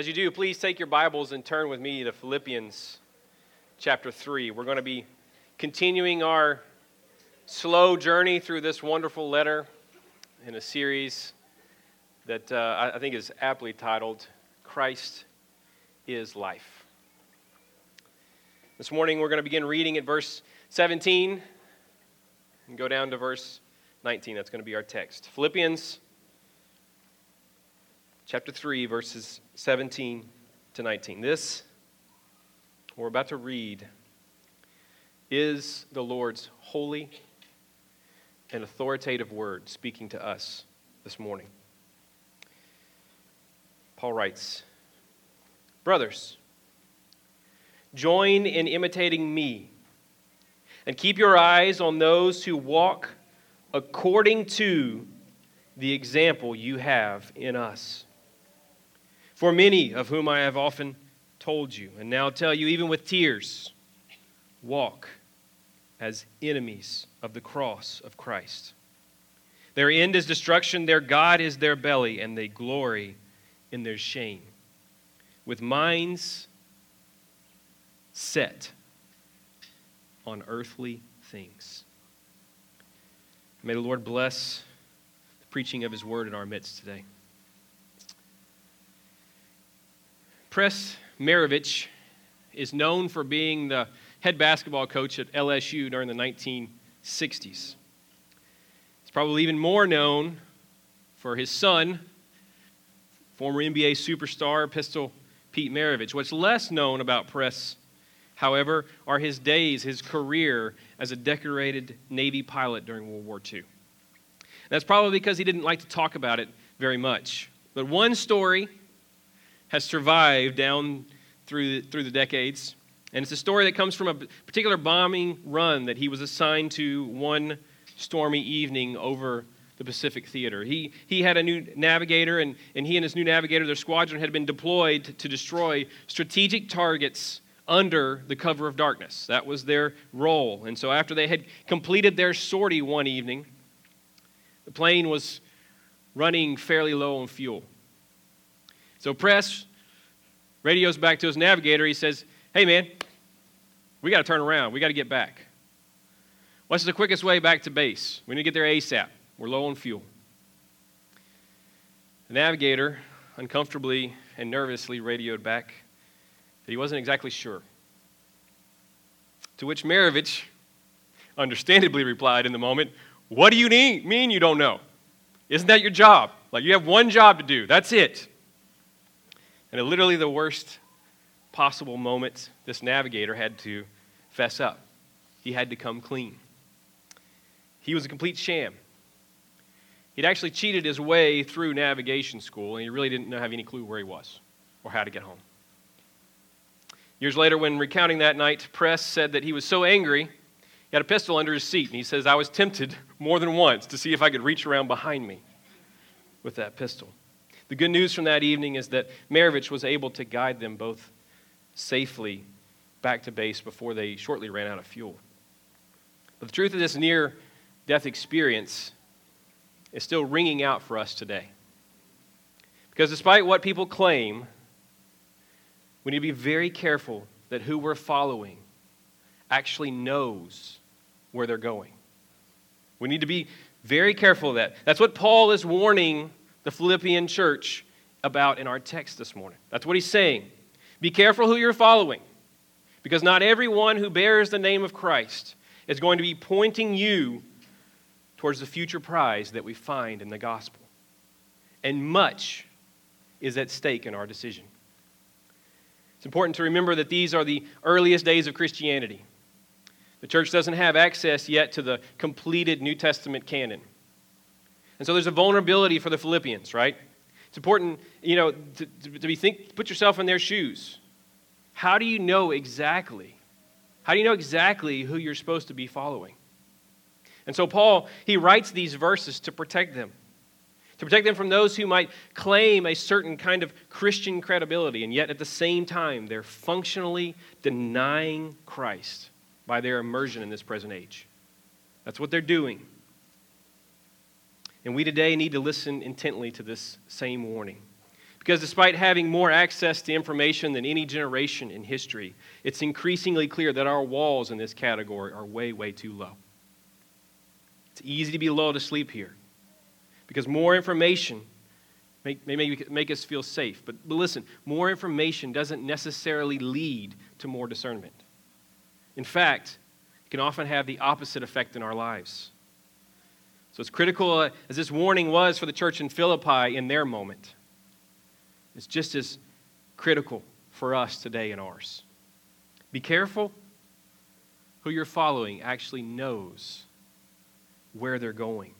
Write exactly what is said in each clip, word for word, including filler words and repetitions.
As you do, please take your Bibles and turn with me to Philippians chapter three. We're going to be continuing our slow journey through this wonderful letter in a series that uh, I think is aptly titled, Christ is Life. This morning we're going to begin reading at verse seventeen and go down to verse nineteen. That's going to be our text. Philippians chapter three, verses seventeen to nineteen. This, we're about to read, is the Lord's holy and authoritative word speaking to us this morning. Paul writes, "Brothers, join in imitating me, and keep your eyes on those who walk according to the example you have in us. For many of whom I have often told you, and now tell you even with tears, walk as enemies of the cross of Christ. Their end is destruction, their God is their belly, and they glory in their shame, with minds set on earthly things." May the Lord bless the preaching of his word in our midst today. P T Maravich is known for being the head basketball coach at L S U during the nineteen sixties. He's probably even more known for his son, former N B A superstar Pistol Pete Maravich. What's less known about P T, however, are his days, his career as a decorated Navy pilot during World War Two. And that's probably because he didn't like to talk about it very much. But one story has survived down through the, through the decades. And it's a story that comes from a particular bombing run that he was assigned to one stormy evening over the Pacific Theater. He he had a new navigator, and, and he and his new navigator, their squadron, had been deployed to, to destroy strategic targets under the cover of darkness. That was their role. And so after they had completed their sortie one evening, the plane was running fairly low on fuel. So Press radios back to his navigator. He says, "Hey, man, we got to turn around. We got to get back. What's the quickest way back to base? We need to get there ASAP. We're low on fuel." The navigator uncomfortably and nervously radioed back that he wasn't exactly sure. To which Maravich understandably replied in the moment, "What do you mean you don't know? Isn't that your job? Like, you have one job to do. That's it." And literally the worst possible moment, this navigator had to fess up. He had to come clean. He was a complete sham. He'd actually cheated his way through navigation school, and he really didn't have any clue where he was or how to get home. Years later, when recounting that night, Press said that he was so angry, he had a pistol under his seat, and he says, "I was tempted more than once to see if I could reach around behind me with that pistol." The good news from that evening is that Maravich was able to guide them both safely back to base before they shortly ran out of fuel. But the truth of this near-death experience is still ringing out for us today. Because despite what people claim, we need to be very careful that who we're following actually knows where they're going. We need to be very careful of that. That's what Paul is warning the Philippian church about in our text this morning. That's what he's saying. Be careful who you're following, because not everyone who bears the name of Christ is going to be pointing you towards the future prize that we find in the gospel. And much is at stake in our decision. It's important to remember that these are the earliest days of Christianity. The church doesn't have access yet to the completed New Testament canon. And so there's a vulnerability for the Philippians, right? It's important, you know, to, to, to be think, put yourself in their shoes. How do you know exactly? How do you know exactly who you're supposed to be following? And so Paul, he writes these verses to protect them, to protect them from those who might claim a certain kind of Christian credibility, and yet at the same time, they're functionally denying Christ by their immersion in this present age. That's what they're doing. And we today need to listen intently to this same warning. Because despite having more access to information than any generation in history, it's increasingly clear that our walls in this category are way, way too low. It's easy to be lulled to sleep here because more information may, may make, make us feel safe. But, but listen, more information doesn't necessarily lead to more discernment. In fact, it can often have the opposite effect in our lives. So as critical as this warning was for the church in Philippi in their moment, it's just as critical for us today in ours. Be careful who you're following actually knows where they're going.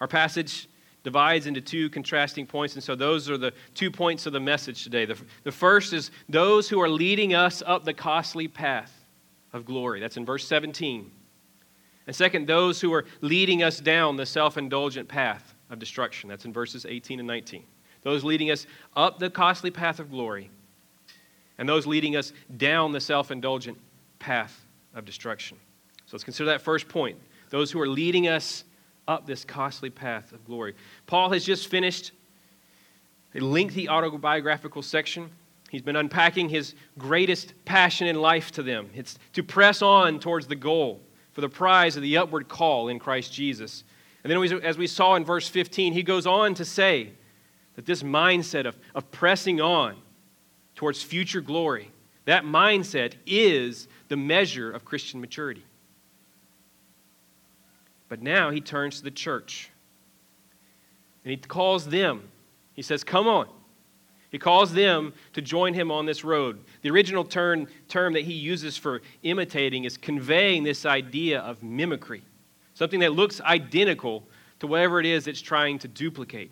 Our passage divides into two contrasting points, and so those are the two points of the message today. The, the first is those who are leading us up the costly path of glory. That's in verse seventeen. And second, those who are leading us down the self-indulgent path of destruction. That's in verses eighteen and nineteen. Those leading us up the costly path of glory, and those leading us down the self-indulgent path of destruction. So let's consider that first point, those who are leading us up this costly path of glory. Paul has just finished a lengthy autobiographical section. He's been unpacking his greatest passion in life to them. It's to press on towards the goal for the prize of the upward call in Christ Jesus. And then as we saw in verse fifteen, he goes on to say that this mindset of, of pressing on towards future glory, that mindset is the measure of Christian maturity. But now he turns to the church, and he calls them. He says, come on. He calls them to join him on this road. The original term, term that he uses for imitating is conveying this idea of mimicry, something that looks identical to whatever it is it's trying to duplicate.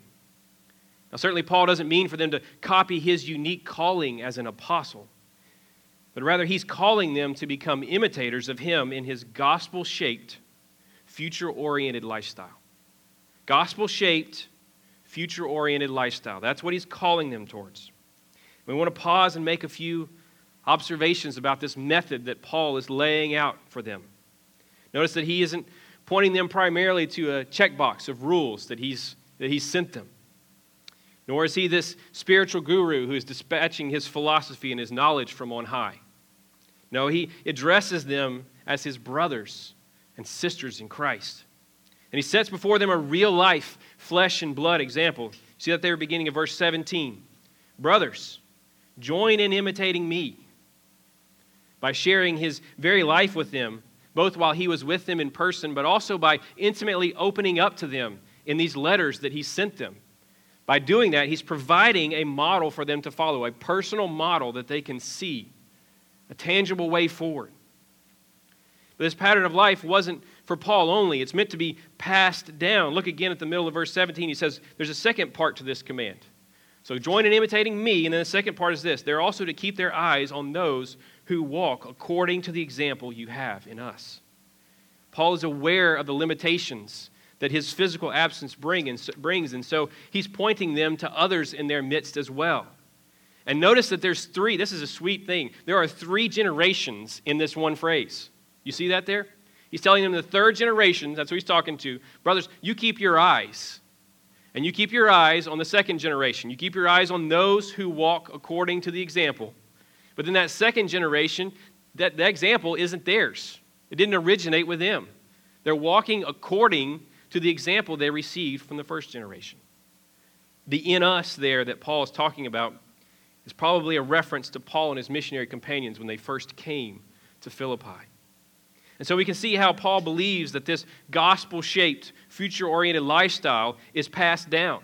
Now, certainly Paul doesn't mean for them to copy his unique calling as an apostle, but rather he's calling them to become imitators of him in his gospel-shaped, future-oriented lifestyle. Gospel-shaped, future-oriented lifestyle. That's what he's calling them towards. We want to pause and make a few observations about this method that Paul is laying out for them. Notice that he isn't pointing them primarily to a checkbox of rules that he's, that he's sent them. Nor is he this spiritual guru who is dispatching his philosophy and his knowledge from on high. No, he addresses them as his brothers and sisters in Christ. And he sets before them a real-life, flesh and blood example. See that there, beginning of verse seventeen. Brothers, join in imitating me by sharing his very life with them, both while he was with them in person, but also by intimately opening up to them in these letters that he sent them. By doing that, he's providing a model for them to follow, a personal model that they can see, a tangible way forward. But this pattern of life wasn't for Paul only. It's meant to be passed down. Look again at the middle of verse seventeen. He says, there's a second part to this command. So join in imitating me, and then the second part is this. They're also to keep their eyes on those who walk according to the example you have in us. Paul is aware of the limitations that his physical absence bring and, brings, and so he's pointing them to others in their midst as well. And notice that there's three, this is a sweet thing, there are three generations in this one phrase. You see that there? He's telling them the third generation, that's who he's talking to, brothers, you keep your eyes, and you keep your eyes on the second generation. You keep your eyes on those who walk according to the example. But then that second generation, that, that example isn't theirs. It didn't originate with them. They're walking according to the example they received from the first generation. The in us there that Paul is talking about is probably a reference to Paul and his missionary companions when they first came to Philippi. And so we can see how Paul believes that this gospel-shaped, future-oriented lifestyle is passed down.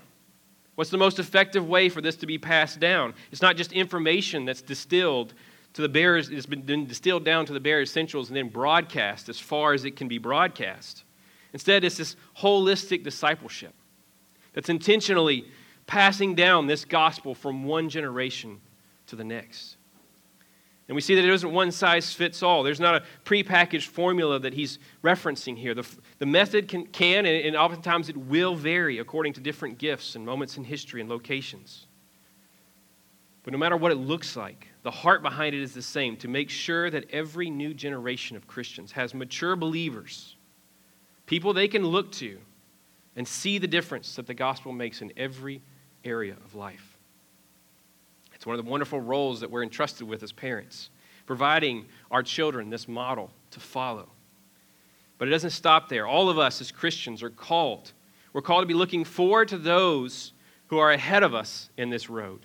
What's the most effective way for this to be passed down? It's not just information that's distilled to the bare, it's been distilled down to the bare essentials and then broadcast as far as it can be broadcast. Instead, it's this holistic discipleship that's intentionally passing down this gospel from one generation to the next. And we see that it isn't one size fits all. There's not a prepackaged formula that he's referencing here. The, the method can, can and oftentimes it will vary according to different gifts and moments in history and locations. But no matter what it looks like, the heart behind it is the same, to make sure that every new generation of Christians has mature believers, people they can look to and see the difference that the gospel makes in every area of life. It's one of the wonderful roles that we're entrusted with as parents, providing our children this model to follow. But it doesn't stop there. All of us as Christians are called. We're called to be looking forward to those who are ahead of us in this road.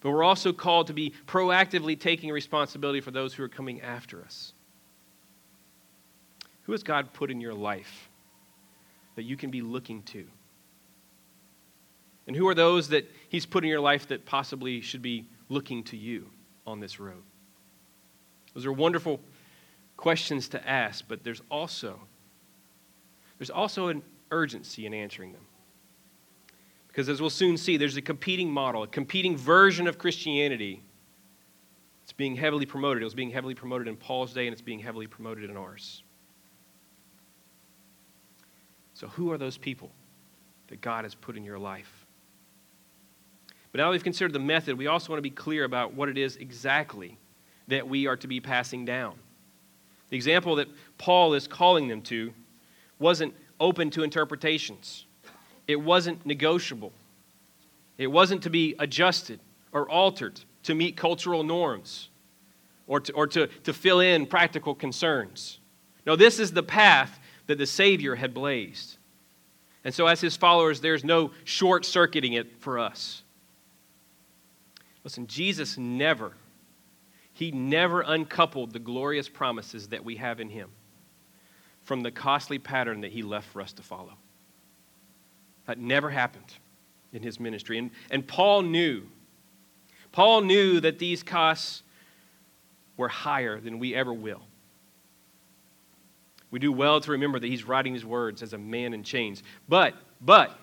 But we're also called to be proactively taking responsibility for those who are coming after us. Who has God put in your life that you can be looking to? And who are those that he's put in your life that possibly should be looking to you on this road? Those are wonderful questions to ask, but there's also, there's also an urgency in answering them. Because as we'll soon see, there's a competing model, a competing version of Christianity. It's being heavily promoted. It was being heavily promoted in Paul's day, and it's being heavily promoted in ours. So who are those people that God has put in your life? But now that we've considered the method, we also want to be clear about what it is exactly that we are to be passing down. The example that Paul is calling them to wasn't open to interpretations. It wasn't negotiable. It wasn't to be adjusted or altered to meet cultural norms or to, or to, to fill in practical concerns. No, this is the path that the Savior had blazed. And so as his followers, there's no short-circuiting it for us. Listen, Jesus never, he never uncoupled the glorious promises that we have in him from the costly pattern that he left for us to follow. That never happened in his ministry. And, and Paul knew. Paul knew that these costs were higher than we ever will. We do well to remember that he's writing his words as a man in chains. But, but,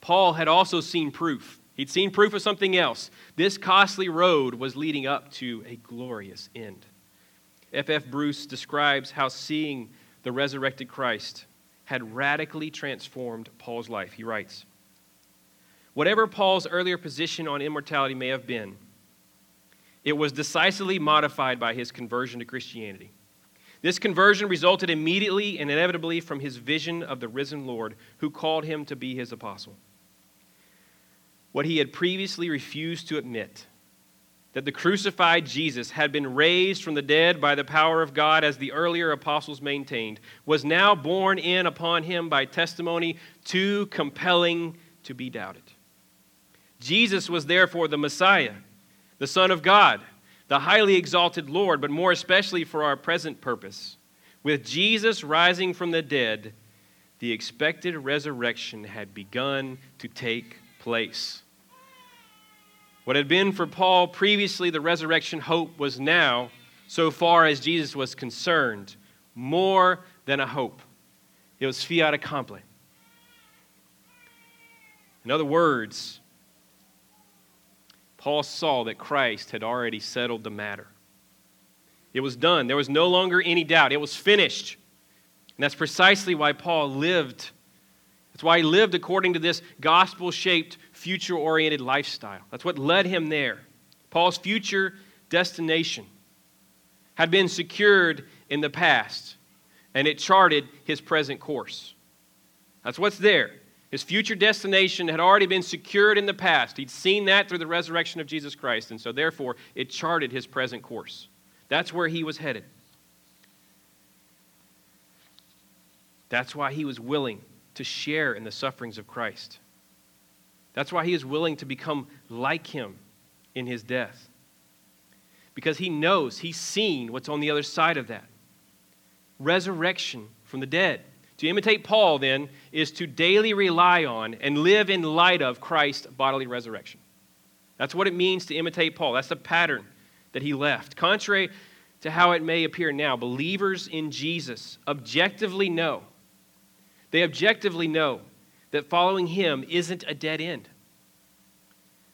Paul had also seen proof. He'd seen proof of something else. This costly road was leading up to a glorious end. F F Bruce describes how seeing the resurrected Christ had radically transformed Paul's life. He writes, "Whatever Paul's earlier position on immortality may have been, it was decisively modified by his conversion to Christianity. This conversion resulted immediately and inevitably from his vision of the risen Lord, who called him to be his apostle. What he had previously refused to admit, that the crucified Jesus had been raised from the dead by the power of God, as the earlier apostles maintained, was now borne in upon him by testimony too compelling to be doubted. Jesus was therefore the Messiah, the Son of God, the highly exalted Lord, but more especially for our present purpose. With Jesus rising from the dead, the expected resurrection had begun to take place. What had been for Paul previously the resurrection hope was now, so far as Jesus was concerned, more than a hope. It was fiat accompli." In other words, Paul saw that Christ had already settled the matter. It was done. There was no longer any doubt. It was finished. And that's precisely why Paul lived. That's why he lived according to this gospel-shaped, future-oriented lifestyle. That's what led him there. Paul's future destination had been secured in the past, and it charted his present course. That's what's there. His future destination had already been secured in the past. He'd seen that through the resurrection of Jesus Christ, and so therefore it charted his present course. That's where he was headed. That's why he was willing to share in the sufferings of Christ. That's why he is willing to become like him in his death. Because he knows, he's seen what's on the other side of that. Resurrection from the dead. To imitate Paul, then, is to daily rely on and live in light of Christ's bodily resurrection. That's what it means to imitate Paul. That's the pattern that he left. Contrary to how it may appear now, believers in Jesus objectively know, they objectively know that following him isn't a dead end.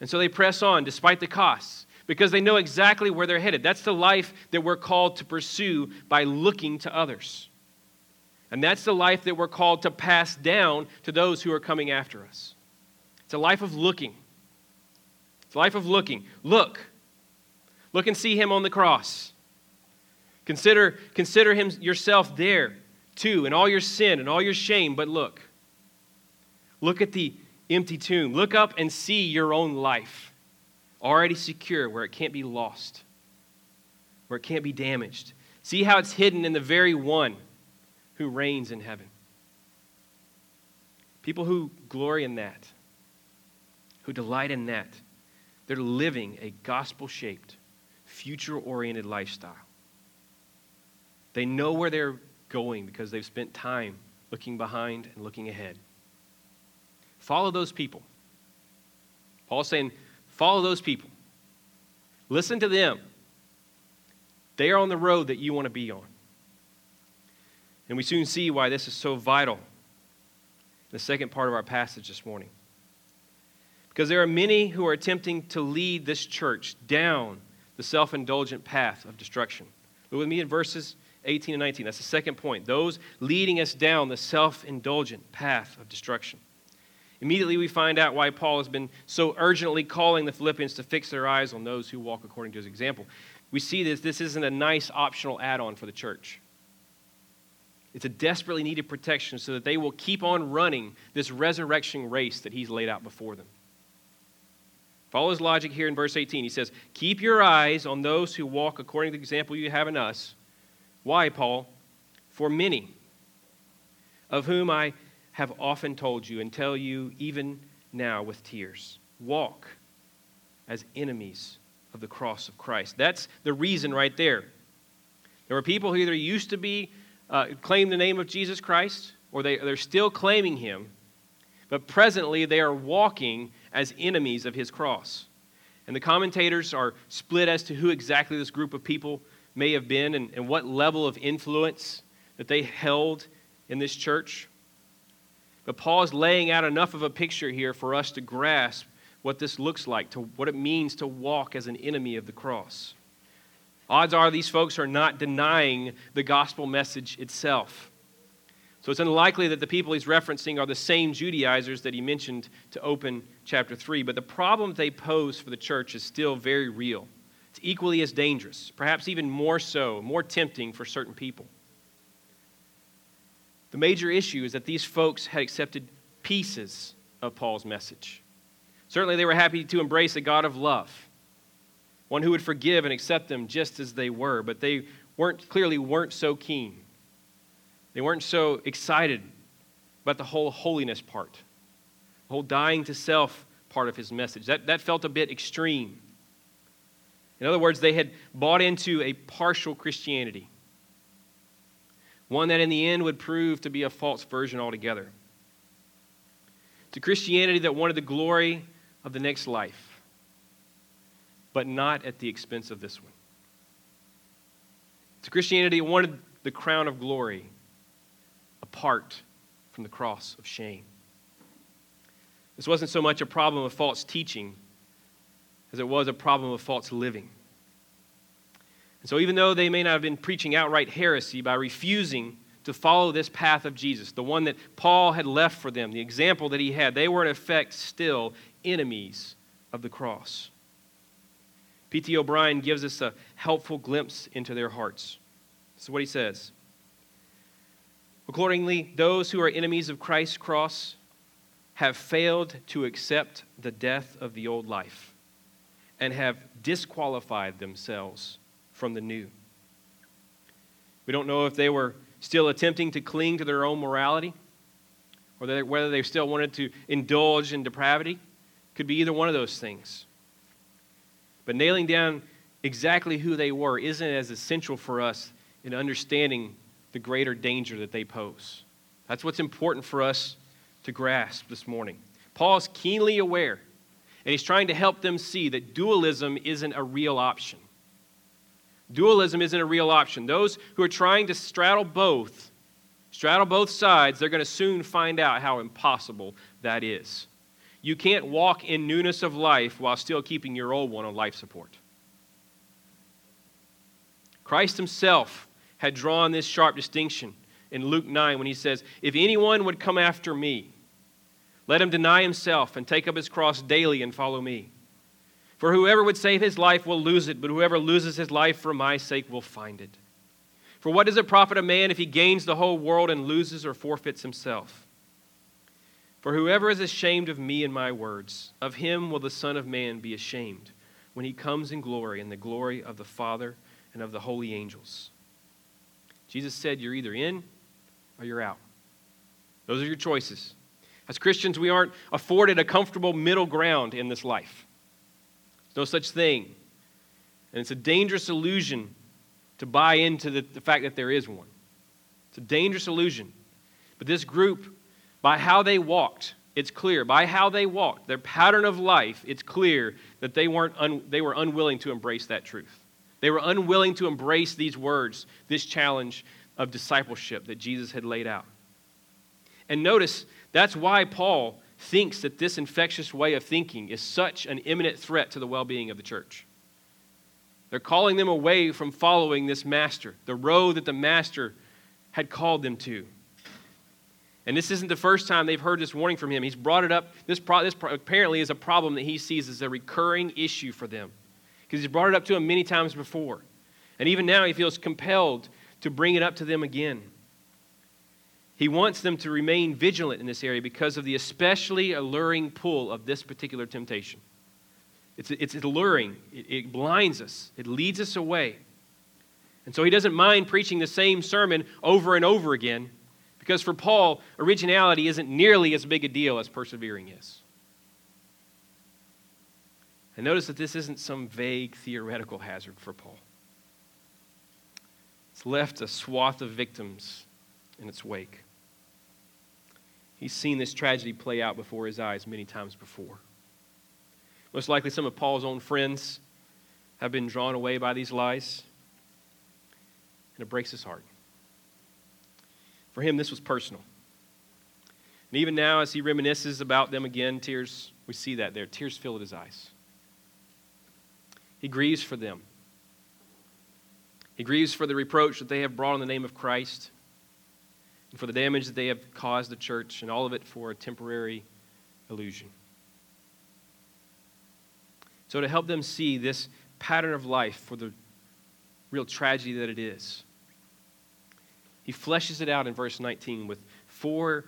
And so they press on despite the costs because they know exactly where they're headed. That's the life that we're called to pursue by looking to others. And that's the life that we're called to pass down to those who are coming after us. It's a life of looking. It's a life of looking. Look. Look and see him on the cross. Consider, consider him yourself there too, in all your sin and all your shame, but look. Look at the empty tomb. Look up and see your own life. already secure, where it can't be lost, where it can't be damaged. See how it's hidden in the very one who reigns in heaven. People who glory in that, who delight in that, they're living a gospel-shaped, future-oriented lifestyle. They know where they're going because they've spent time looking behind and looking ahead. Follow those people. Paul's saying, follow those people. Listen to them. They are on the road that you want to be on. And we soon see why this is so vital. The second part of our passage this morning. Because there are many who are attempting to lead this church down the self-indulgent path of destruction. Look with me in verses eighteen and nineteen. That's the second point. Those leading us down the self-indulgent path of destruction. Immediately we find out why Paul has been so urgently calling the Philippians to fix their eyes on those who walk according to his example. We see this. This isn't a nice optional add-on for the church. It's a desperately needed protection so that they will keep on running this resurrection race that he's laid out before them. Follow his logic here in verse eighteen. He says, keep your eyes on those who walk according to the example you have in us. Why, Paul? For many, of whom I have often told you and tell you even now with tears, walk as enemies of the cross of Christ. That's the reason right there. There were people who either used to be Uh, claim the name of Jesus Christ, or they, they're still claiming him, but presently they are walking as enemies of his cross. And the commentators are split as to who exactly this group of people may have been and, and what level of influence that they held in this church. But Paul is laying out enough of a picture here for us to grasp what this looks like, to what it means to walk as an enemy of the cross. Odds are these folks are not denying the gospel message itself. So it's unlikely that the people he's referencing are the same Judaizers that he mentioned to open chapter three. But the problem they pose for the church is still very real. It's equally as dangerous, perhaps even more so, more tempting for certain people. The major issue is that these folks had accepted pieces of Paul's message. Certainly they were happy to embrace a God of love, one who would forgive and accept them just as they were, but they weren't clearly weren't so keen. They weren't so excited about the whole holiness part, the whole dying to self part of his message. That, that felt a bit extreme. In other words, they had bought into a partial Christianity, one that in the end would prove to be a false version altogether. It's a Christianity that wanted the glory of the next life, but not at the expense of this one. So Christianity wanted the crown of glory apart from the cross of shame. This wasn't so much a problem of false teaching as it was a problem of false living. And so even though they may not have been preaching outright heresy by refusing to follow this path of Jesus, the one that Paul had left for them, the example that he had, they were in effect still enemies of the cross. P T O'Brien gives us a helpful glimpse into their hearts. This is what he says. Accordingly, those who are enemies of Christ's cross have failed to accept the death of the old life and have disqualified themselves from the new. We don't know if they were still attempting to cling to their own morality or whether they still wanted to indulge in depravity. Could be either one of those things. But nailing down exactly who they were isn't as essential for us in understanding the greater danger that they pose. That's what's important for us to grasp this morning. Paul's keenly aware, and he's trying to help them see that dualism isn't a real option. Dualism isn't a real option. Those who are trying to straddle both, straddle both sides, they're going to soon find out how impossible that is. You can't walk in newness of life while still keeping your old one on life support. Christ himself had drawn this sharp distinction in Luke nine when he says, if anyone would come after me, let him deny himself and take up his cross daily and follow me. For whoever would save his life will lose it, but whoever loses his life for my sake will find it. For what does it profit a man if he gains the whole world and loses or forfeits himself? For whoever is ashamed of me and my words, of him will the Son of Man be ashamed when he comes in glory, in the glory of the Father and of the holy angels. Jesus said, you're either in or you're out. Those are your choices. As Christians, we aren't afforded a comfortable middle ground in this life. There's no such thing. And it's a dangerous illusion to buy into the, the fact that there is one. It's a dangerous illusion. But this group, by how they walked, it's clear. By how they walked, their pattern of life, it's clear that they weren't un, they were unwilling to embrace that truth. They were unwilling to embrace these words, this challenge of discipleship that Jesus had laid out. And notice, that's why Paul thinks that this infectious way of thinking is such an imminent threat to the well-being of the church. They're calling them away from following this master, the road that the master had called them to. And this isn't the first time they've heard this warning from him. He's brought it up. This, pro- this pro- apparently is a problem that he sees as a recurring issue for them, because he's brought it up to them many times before. And even now he feels compelled to bring it up to them again. He wants them to remain vigilant in this area because of the especially alluring pull of this particular temptation. It's, it's alluring. It, it blinds us. It leads us away. And so he doesn't mind preaching the same sermon over and over again, because for Paul, originality isn't nearly as big a deal as persevering is. And notice that this isn't some vague theoretical hazard for Paul. It's left a swath of victims in its wake. He's seen this tragedy play out before his eyes many times before. Most likely some of Paul's own friends have been drawn away by these lies, and it breaks his heart. For him, this was personal. And even now, as he reminisces about them again, tears, we see that there, tears filled his eyes. He grieves for them. He grieves for the reproach that they have brought in the name of Christ, and for the damage that they have caused the church, and all of it for a temporary illusion. So to help them see this pattern of life for the real tragedy that it is, he fleshes it out in verse nineteen with four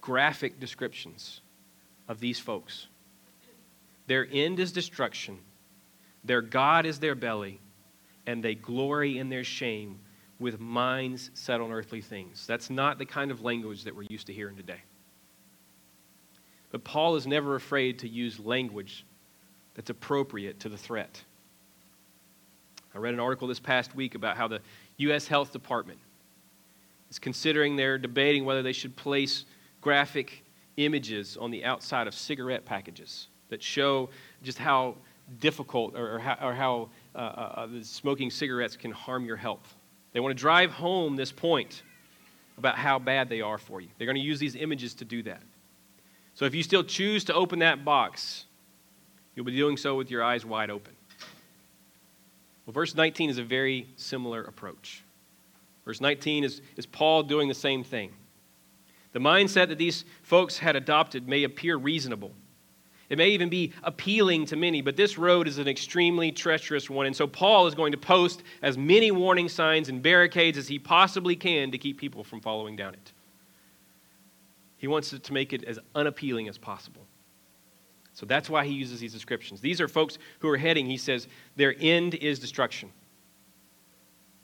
graphic descriptions of these folks. Their end is destruction. Their God is their belly, and they glory in their shame with minds set on earthly things. That's not the kind of language that we're used to hearing today. But Paul is never afraid to use language that's appropriate to the threat. I read an article this past week about how the U S Health Department is considering, they're debating whether they should place graphic images on the outside of cigarette packages that show just how difficult or, or how, or how uh, uh, smoking cigarettes can harm your health. They want to drive home this point about how bad they are for you. They're going to use these images to do that. So if you still choose to open that box, you'll be doing so with your eyes wide open. Well, verse nineteen is a very similar approach. Verse nineteen is, is Paul doing the same thing. The mindset that these folks had adopted may appear reasonable. It may even be appealing to many, but this road is an extremely treacherous one, and so Paul is going to post as many warning signs and barricades as he possibly can to keep people from following down it. He wants to make it as unappealing as possible. So that's why he uses these descriptions. These are folks who are heading, he says, their end is destruction.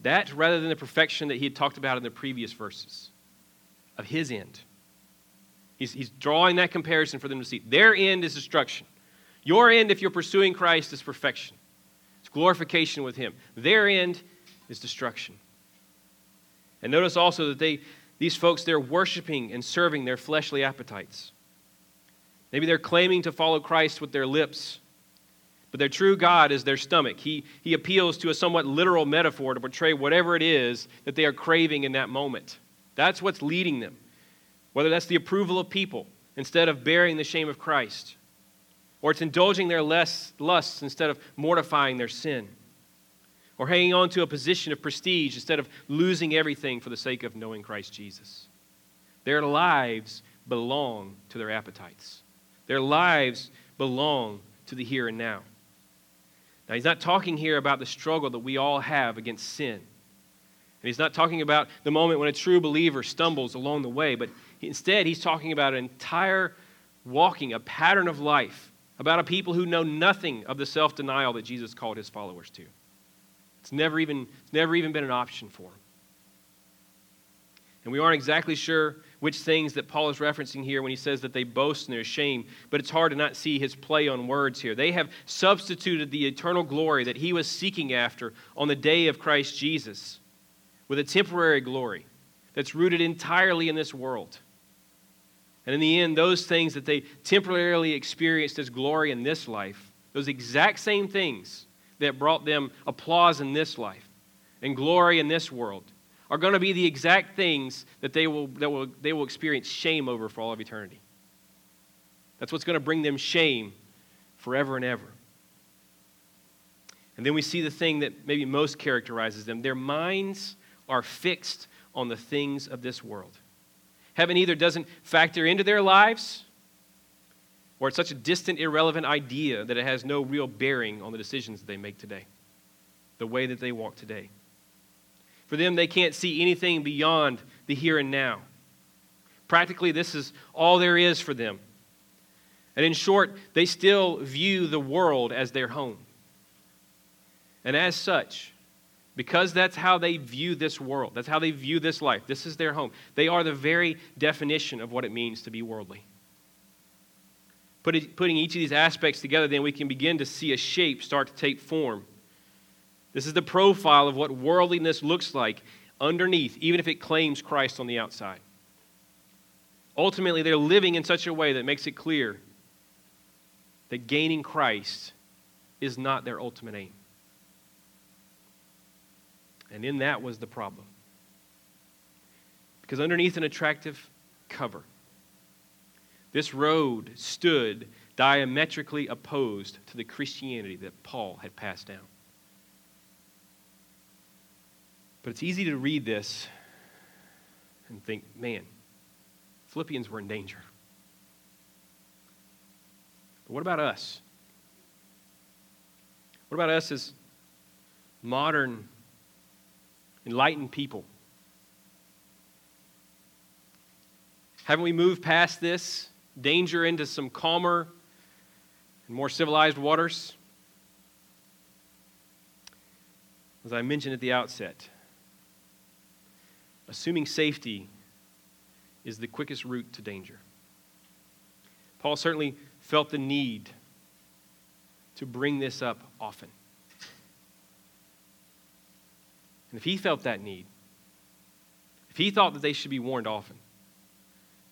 That, rather than the perfection that he had talked about in the previous verses, of his end. He's, he's drawing that comparison for them to see. Their end is destruction. Your end, if you're pursuing Christ, is perfection. It's glorification with him. Their end is destruction. And notice also that they, these folks, they're worshiping and serving their fleshly appetites. Maybe they're claiming to follow Christ with their lips, but their true God is their stomach. He, he appeals to a somewhat literal metaphor to portray whatever it is that they are craving in that moment. That's what's leading them. Whether that's the approval of people instead of bearing the shame of Christ, or it's indulging their less lusts instead of mortifying their sin, or hanging on to a position of prestige instead of losing everything for the sake of knowing Christ Jesus. Their lives belong to their appetites. Their lives belong to the here and now. Now, he's not talking here about the struggle that we all have against sin. And he's not talking about the moment when a true believer stumbles along the way, but instead he's talking about an entire walking, a pattern of life about a people who know nothing of the self-denial that Jesus called his followers to. It's never even, it's never even been an option for them. And we aren't exactly sure which things that Paul is referencing here when he says that they boast in their shame, but it's hard to not see his play on words here. They have substituted the eternal glory that he was seeking after on the day of Christ Jesus with a temporary glory that's rooted entirely in this world. And in the end, those things that they temporarily experienced as glory in this life, those exact same things that brought them applause in this life and glory in this world, are going to be the exact things that they will, that will, they will experience shame over for all of eternity. That's what's going to bring them shame forever and ever. And then we see the thing that maybe most characterizes them. Their minds are fixed on the things of this world. Heaven either doesn't factor into their lives, or it's such a distant, irrelevant idea that it has no real bearing on the decisions that they make today, the way that they walk today. For them, they can't see anything beyond the here and now. Practically, this is all there is for them. And in short, they still view the world as their home. And as such, because that's how they view this world, that's how they view this life, this is their home, they are the very definition of what it means to be worldly. Putting each of these aspects together, then we can begin to see a shape start to take form. This is the profile of what worldliness looks like underneath, even if it claims Christ on the outside. Ultimately, they're living in such a way that makes it clear that gaining Christ is not their ultimate aim. And in that was the problem. Because underneath an attractive cover, this road stood diametrically opposed to the Christianity that Paul had passed down. But it's easy to read this and think, man, Philippians were in danger. But what about us? What about us as modern, enlightened people? Haven't we moved past this danger into some calmer and more civilized waters? As I mentioned at the outset, assuming safety is the quickest route to danger. Paul certainly felt the need to bring this up often. And if he felt that need, if he thought that they should be warned often,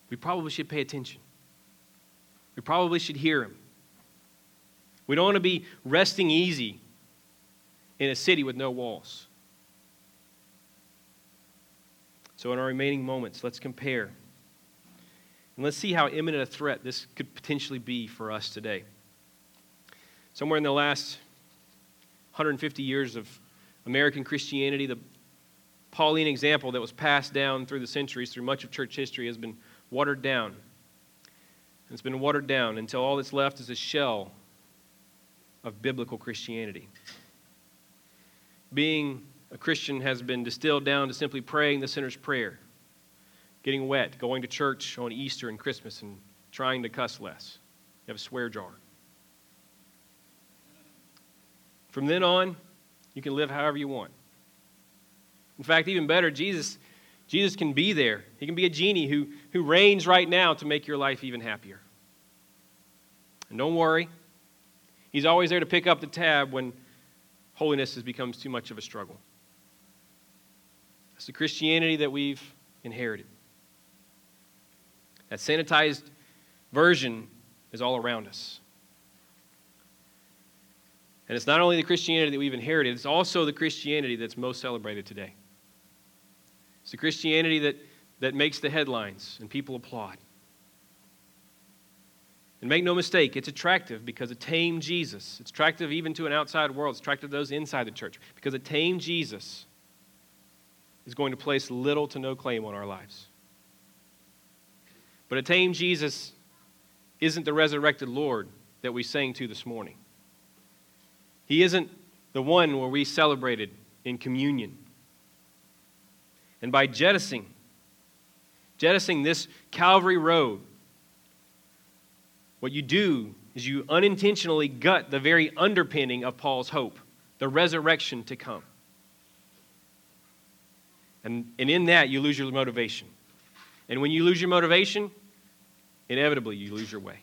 we probably should pay attention. We probably should hear him. We don't want to be resting easy in a city with no walls. So in our remaining moments, let's compare. And let's see how imminent a threat this could potentially be for us today. Somewhere in the last one hundred fifty years of American Christianity, the Pauline example that was passed down through the centuries, through much of church history, has been watered down. And it's been watered down until all that's left is a shell of biblical Christianity. Being a Christian has been distilled down to simply praying the sinner's prayer, getting wet, going to church on Easter and Christmas, and trying to cuss less. You have a swear jar. From then on, you can live however you want. In fact, even better, Jesus, Jesus can be there. He can be a genie who, who reigns right now to make your life even happier. And don't worry, he's always there to pick up the tab when holiness has become too much of a struggle. That's the Christianity that we've inherited. That sanitized version is all around us. And it's not only the Christianity that we've inherited, it's also the Christianity that's most celebrated today. It's the Christianity that, that makes the headlines and people applaud. And make no mistake, it's attractive because it tamed Jesus. It's attractive even to an outside world. It's attractive to those inside the church because a tamed Jesus is going to place little to no claim on our lives. But a tamed Jesus isn't the resurrected Lord that we sang to this morning. He isn't the one where we celebrated in communion. And by jettisoning, jettisoning this Calvary road, what you do is you unintentionally gut the very underpinning of Paul's hope, the resurrection to come. And, and in that, you lose your motivation. And when you lose your motivation, inevitably you lose your way.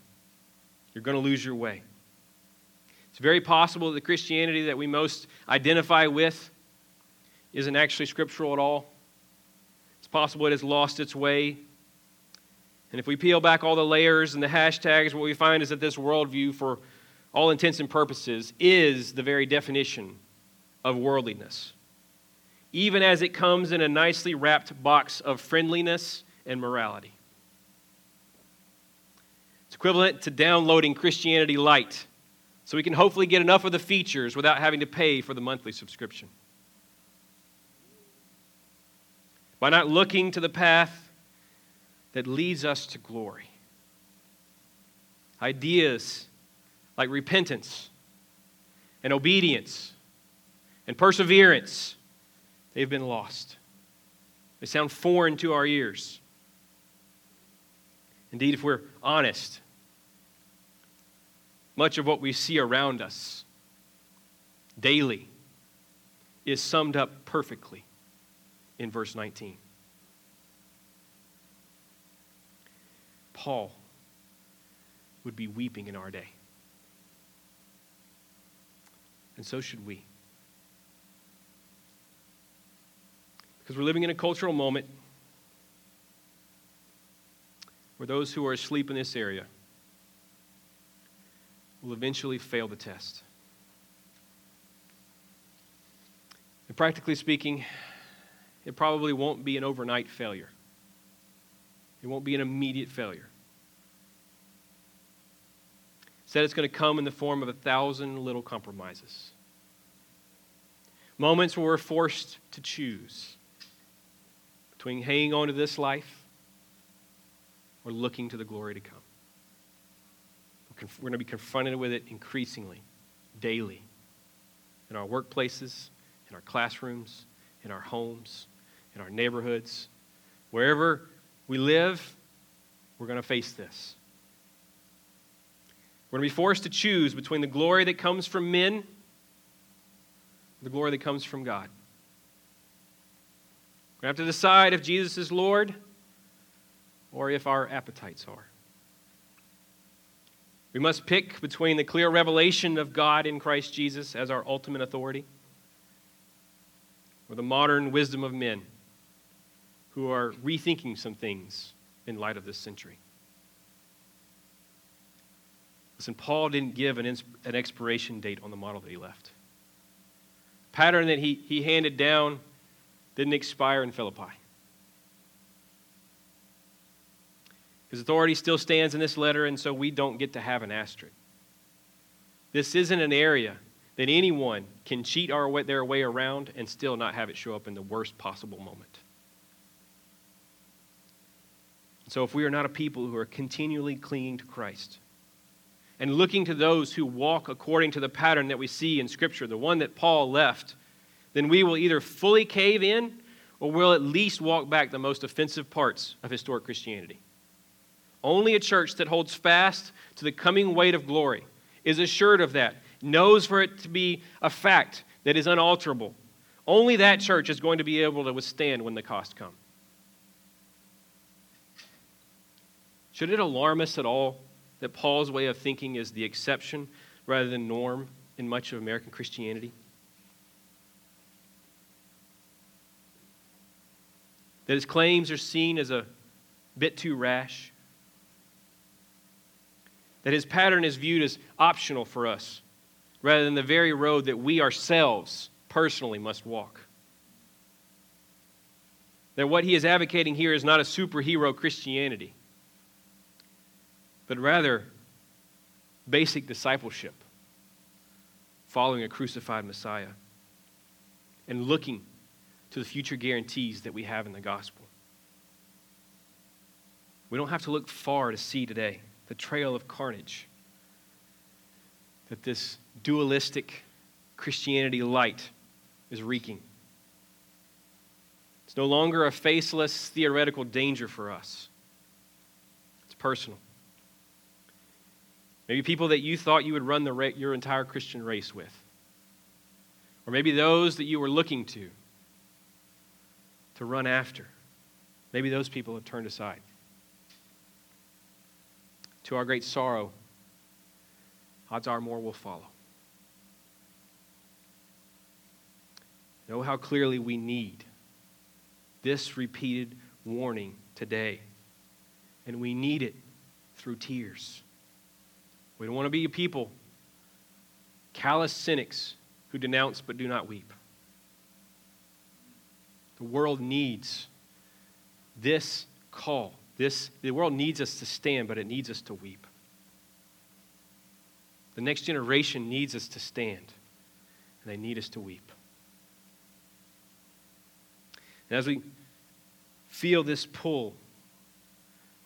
You're going to lose your way. It's very possible that the Christianity that we most identify with isn't actually scriptural at all. It's possible it has lost its way. And if we peel back all the layers and the hashtags, what we find is that this worldview, for all intents and purposes, is the very definition of worldliness, even as it comes in a nicely wrapped box of friendliness and morality. It's equivalent to downloading Christianity Lite, so we can hopefully get enough of the features without having to pay for the monthly subscription. By not looking to the path that leads us to glory, ideas like repentance and obedience and perseverance, they've been lost. They sound foreign to our ears. Indeed, if we're honest, much of what we see around us daily is summed up perfectly in verse nineteen. Paul would be weeping in our day. And so should we. Because we're living in a cultural moment where those who are asleep in this area will eventually fail the test. And practically speaking, it probably won't be an overnight failure. It won't be an immediate failure. Instead, it's going to come in the form of a thousand little compromises. Moments where we're forced to choose between hanging on to this life or looking to the glory to come. We're going to be confronted with it increasingly, daily, in our workplaces, in our classrooms, in our homes, in our neighborhoods, wherever we live, we're going to face this. We're going to be forced to choose between the glory that comes from men and the glory that comes from God. We're going to have to decide if Jesus is Lord or if our appetites are. We must pick between the clear revelation of God in Christ Jesus as our ultimate authority or the modern wisdom of men who are rethinking some things in light of this century. Listen, Paul didn't give an, ins- an expiration date on the model that he left. The pattern that he, he handed down didn't expire in Philippi. His authority still stands in this letter, and so we don't get to have an asterisk. This isn't an area that anyone can cheat our way, their way around and still not have it show up in the worst possible moment. So if we are not a people who are continually clinging to Christ and looking to those who walk according to the pattern that we see in Scripture, the one that Paul left, then we will either fully cave in or we'll at least walk back the most offensive parts of historic Christianity. Only a church that holds fast to the coming weight of glory, is assured of that, knows for it to be a fact that is unalterable. Only that church is going to be able to withstand when the cost comes. Should it alarm us at all that Paul's way of thinking is the exception rather than norm in much of American Christianity? That his claims are seen as a bit too rash? That his pattern is viewed as optional for us rather than the very road that we ourselves personally must walk? That what he is advocating here is not a superhero Christianity, but rather basic discipleship, following a crucified Messiah and looking to the future guarantees that we have in the gospel. We don't have to look far to see today the trail of carnage that this dualistic Christianity light is wreaking. It's no longer a faceless theoretical danger for us. It's personal. Maybe people that you thought you would run the ra- your entire Christian race with. Or maybe those that you were looking to, to run after. Maybe those people have turned aside. To our great sorrow, odds are more will follow. Know how clearly we need this repeated warning today. And we need it through tears. We don't want to be a people, callous cynics who denounce but do not weep. The world needs this call. This, the world needs us to stand, but it needs us to weep. The next generation needs us to stand, and they need us to weep. And as we feel this pull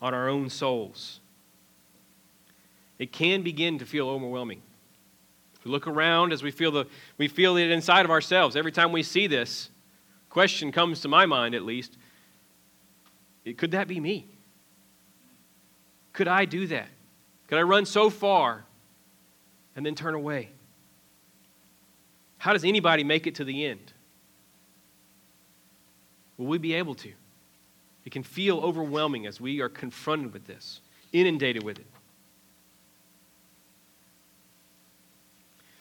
on our own souls, it can begin to feel overwhelming. If we look around as we feel the we feel it inside of ourselves. Every time we see this, question comes to my mind, at least. It, could that be me? Could I do that? Could I run so far and then turn away? How does anybody make it to the end? Will we be able to? It can feel overwhelming as we are confronted with this, inundated with it.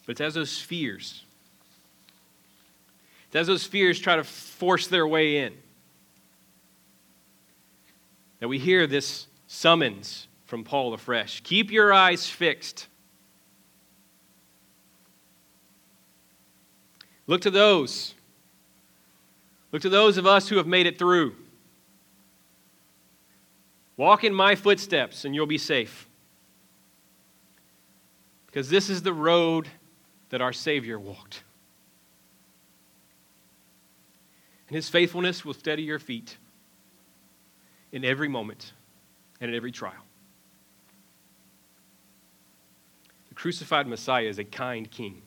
But it's as those fears, it's as those fears try to force their way in, that we hear this summons from Paul afresh. Keep your eyes fixed. Look to those. Look to those of us who have made it through. Walk in my footsteps and you'll be safe. Because this is the road that our Savior walked. And his faithfulness will steady your feet in every moment and in every trial. The crucified Messiah is a kind king.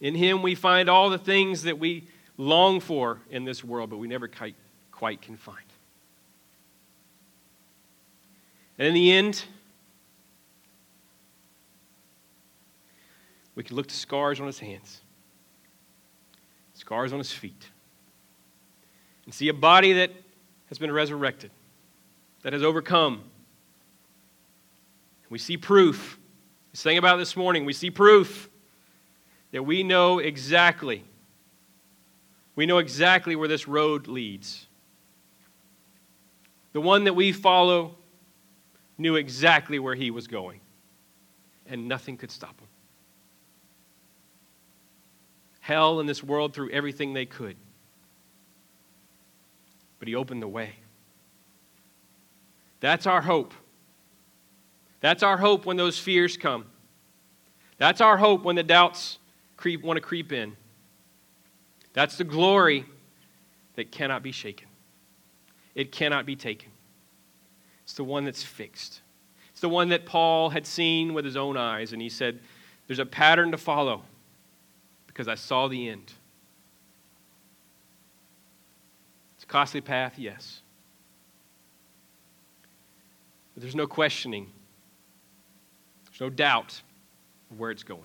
In him we find all the things that we long for in this world, but we never quite can find. And in the end, we can look to scars on his hands, scars on his feet, and see a body that has been resurrected, that has overcome. We see proof. We sang about it this morning. We see proof that we know exactly, we know exactly where this road leads. The one that we follow knew exactly where he was going, and nothing could stop him. Hell and this world threw everything they could, but he opened the way. That's our hope. That's our hope when those fears come. That's our hope when the doubts creep, want to creep in. That's the glory that cannot be shaken. It cannot be taken. It's the one that's fixed. It's the one that Paul had seen with his own eyes, and he said, there's a pattern to follow because I saw the end. It's a costly path, yes. But there's no questioning. There's no doubt of where it's going.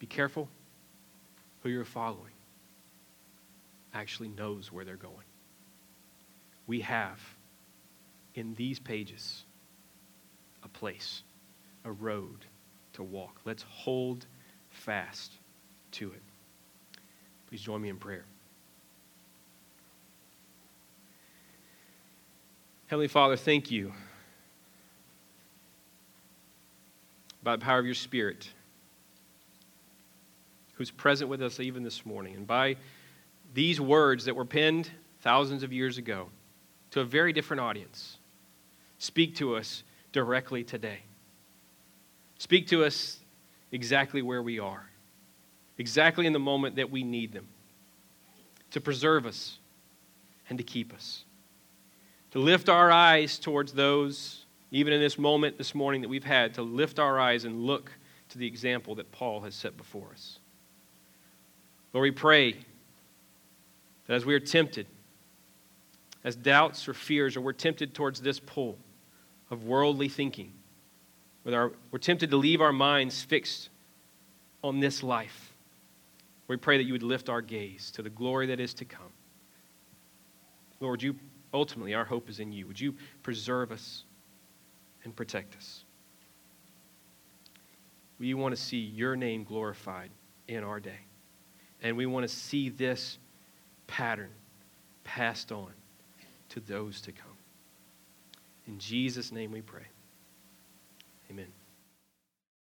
Be careful who you're following actually knows where they're going. We have in these pages a place, a road to walk. Let's hold fast to it. Please join me in prayer. Heavenly Father, thank you by the power of your Spirit, who's present with us even this morning, and by these words that were penned thousands of years ago to a very different audience. Speak to us directly today. Speak to us exactly where we are, exactly in the moment that we need them, to preserve us and to keep us, to lift our eyes towards those, even in this moment this morning that we've had, to lift our eyes and look to the example that Paul has set before us. Lord, we pray that as we are tempted, as doubts or fears, or we're tempted towards this pull of worldly thinking. With our, we're tempted to leave our minds fixed on this life. We pray that you would lift our gaze to the glory that is to come. Lord, you ultimately, our hope is in you. Would you preserve us and protect us? We want to see your name glorified in our day. And we want to see this pattern passed on to those to come. In Jesus' name we pray. Amen.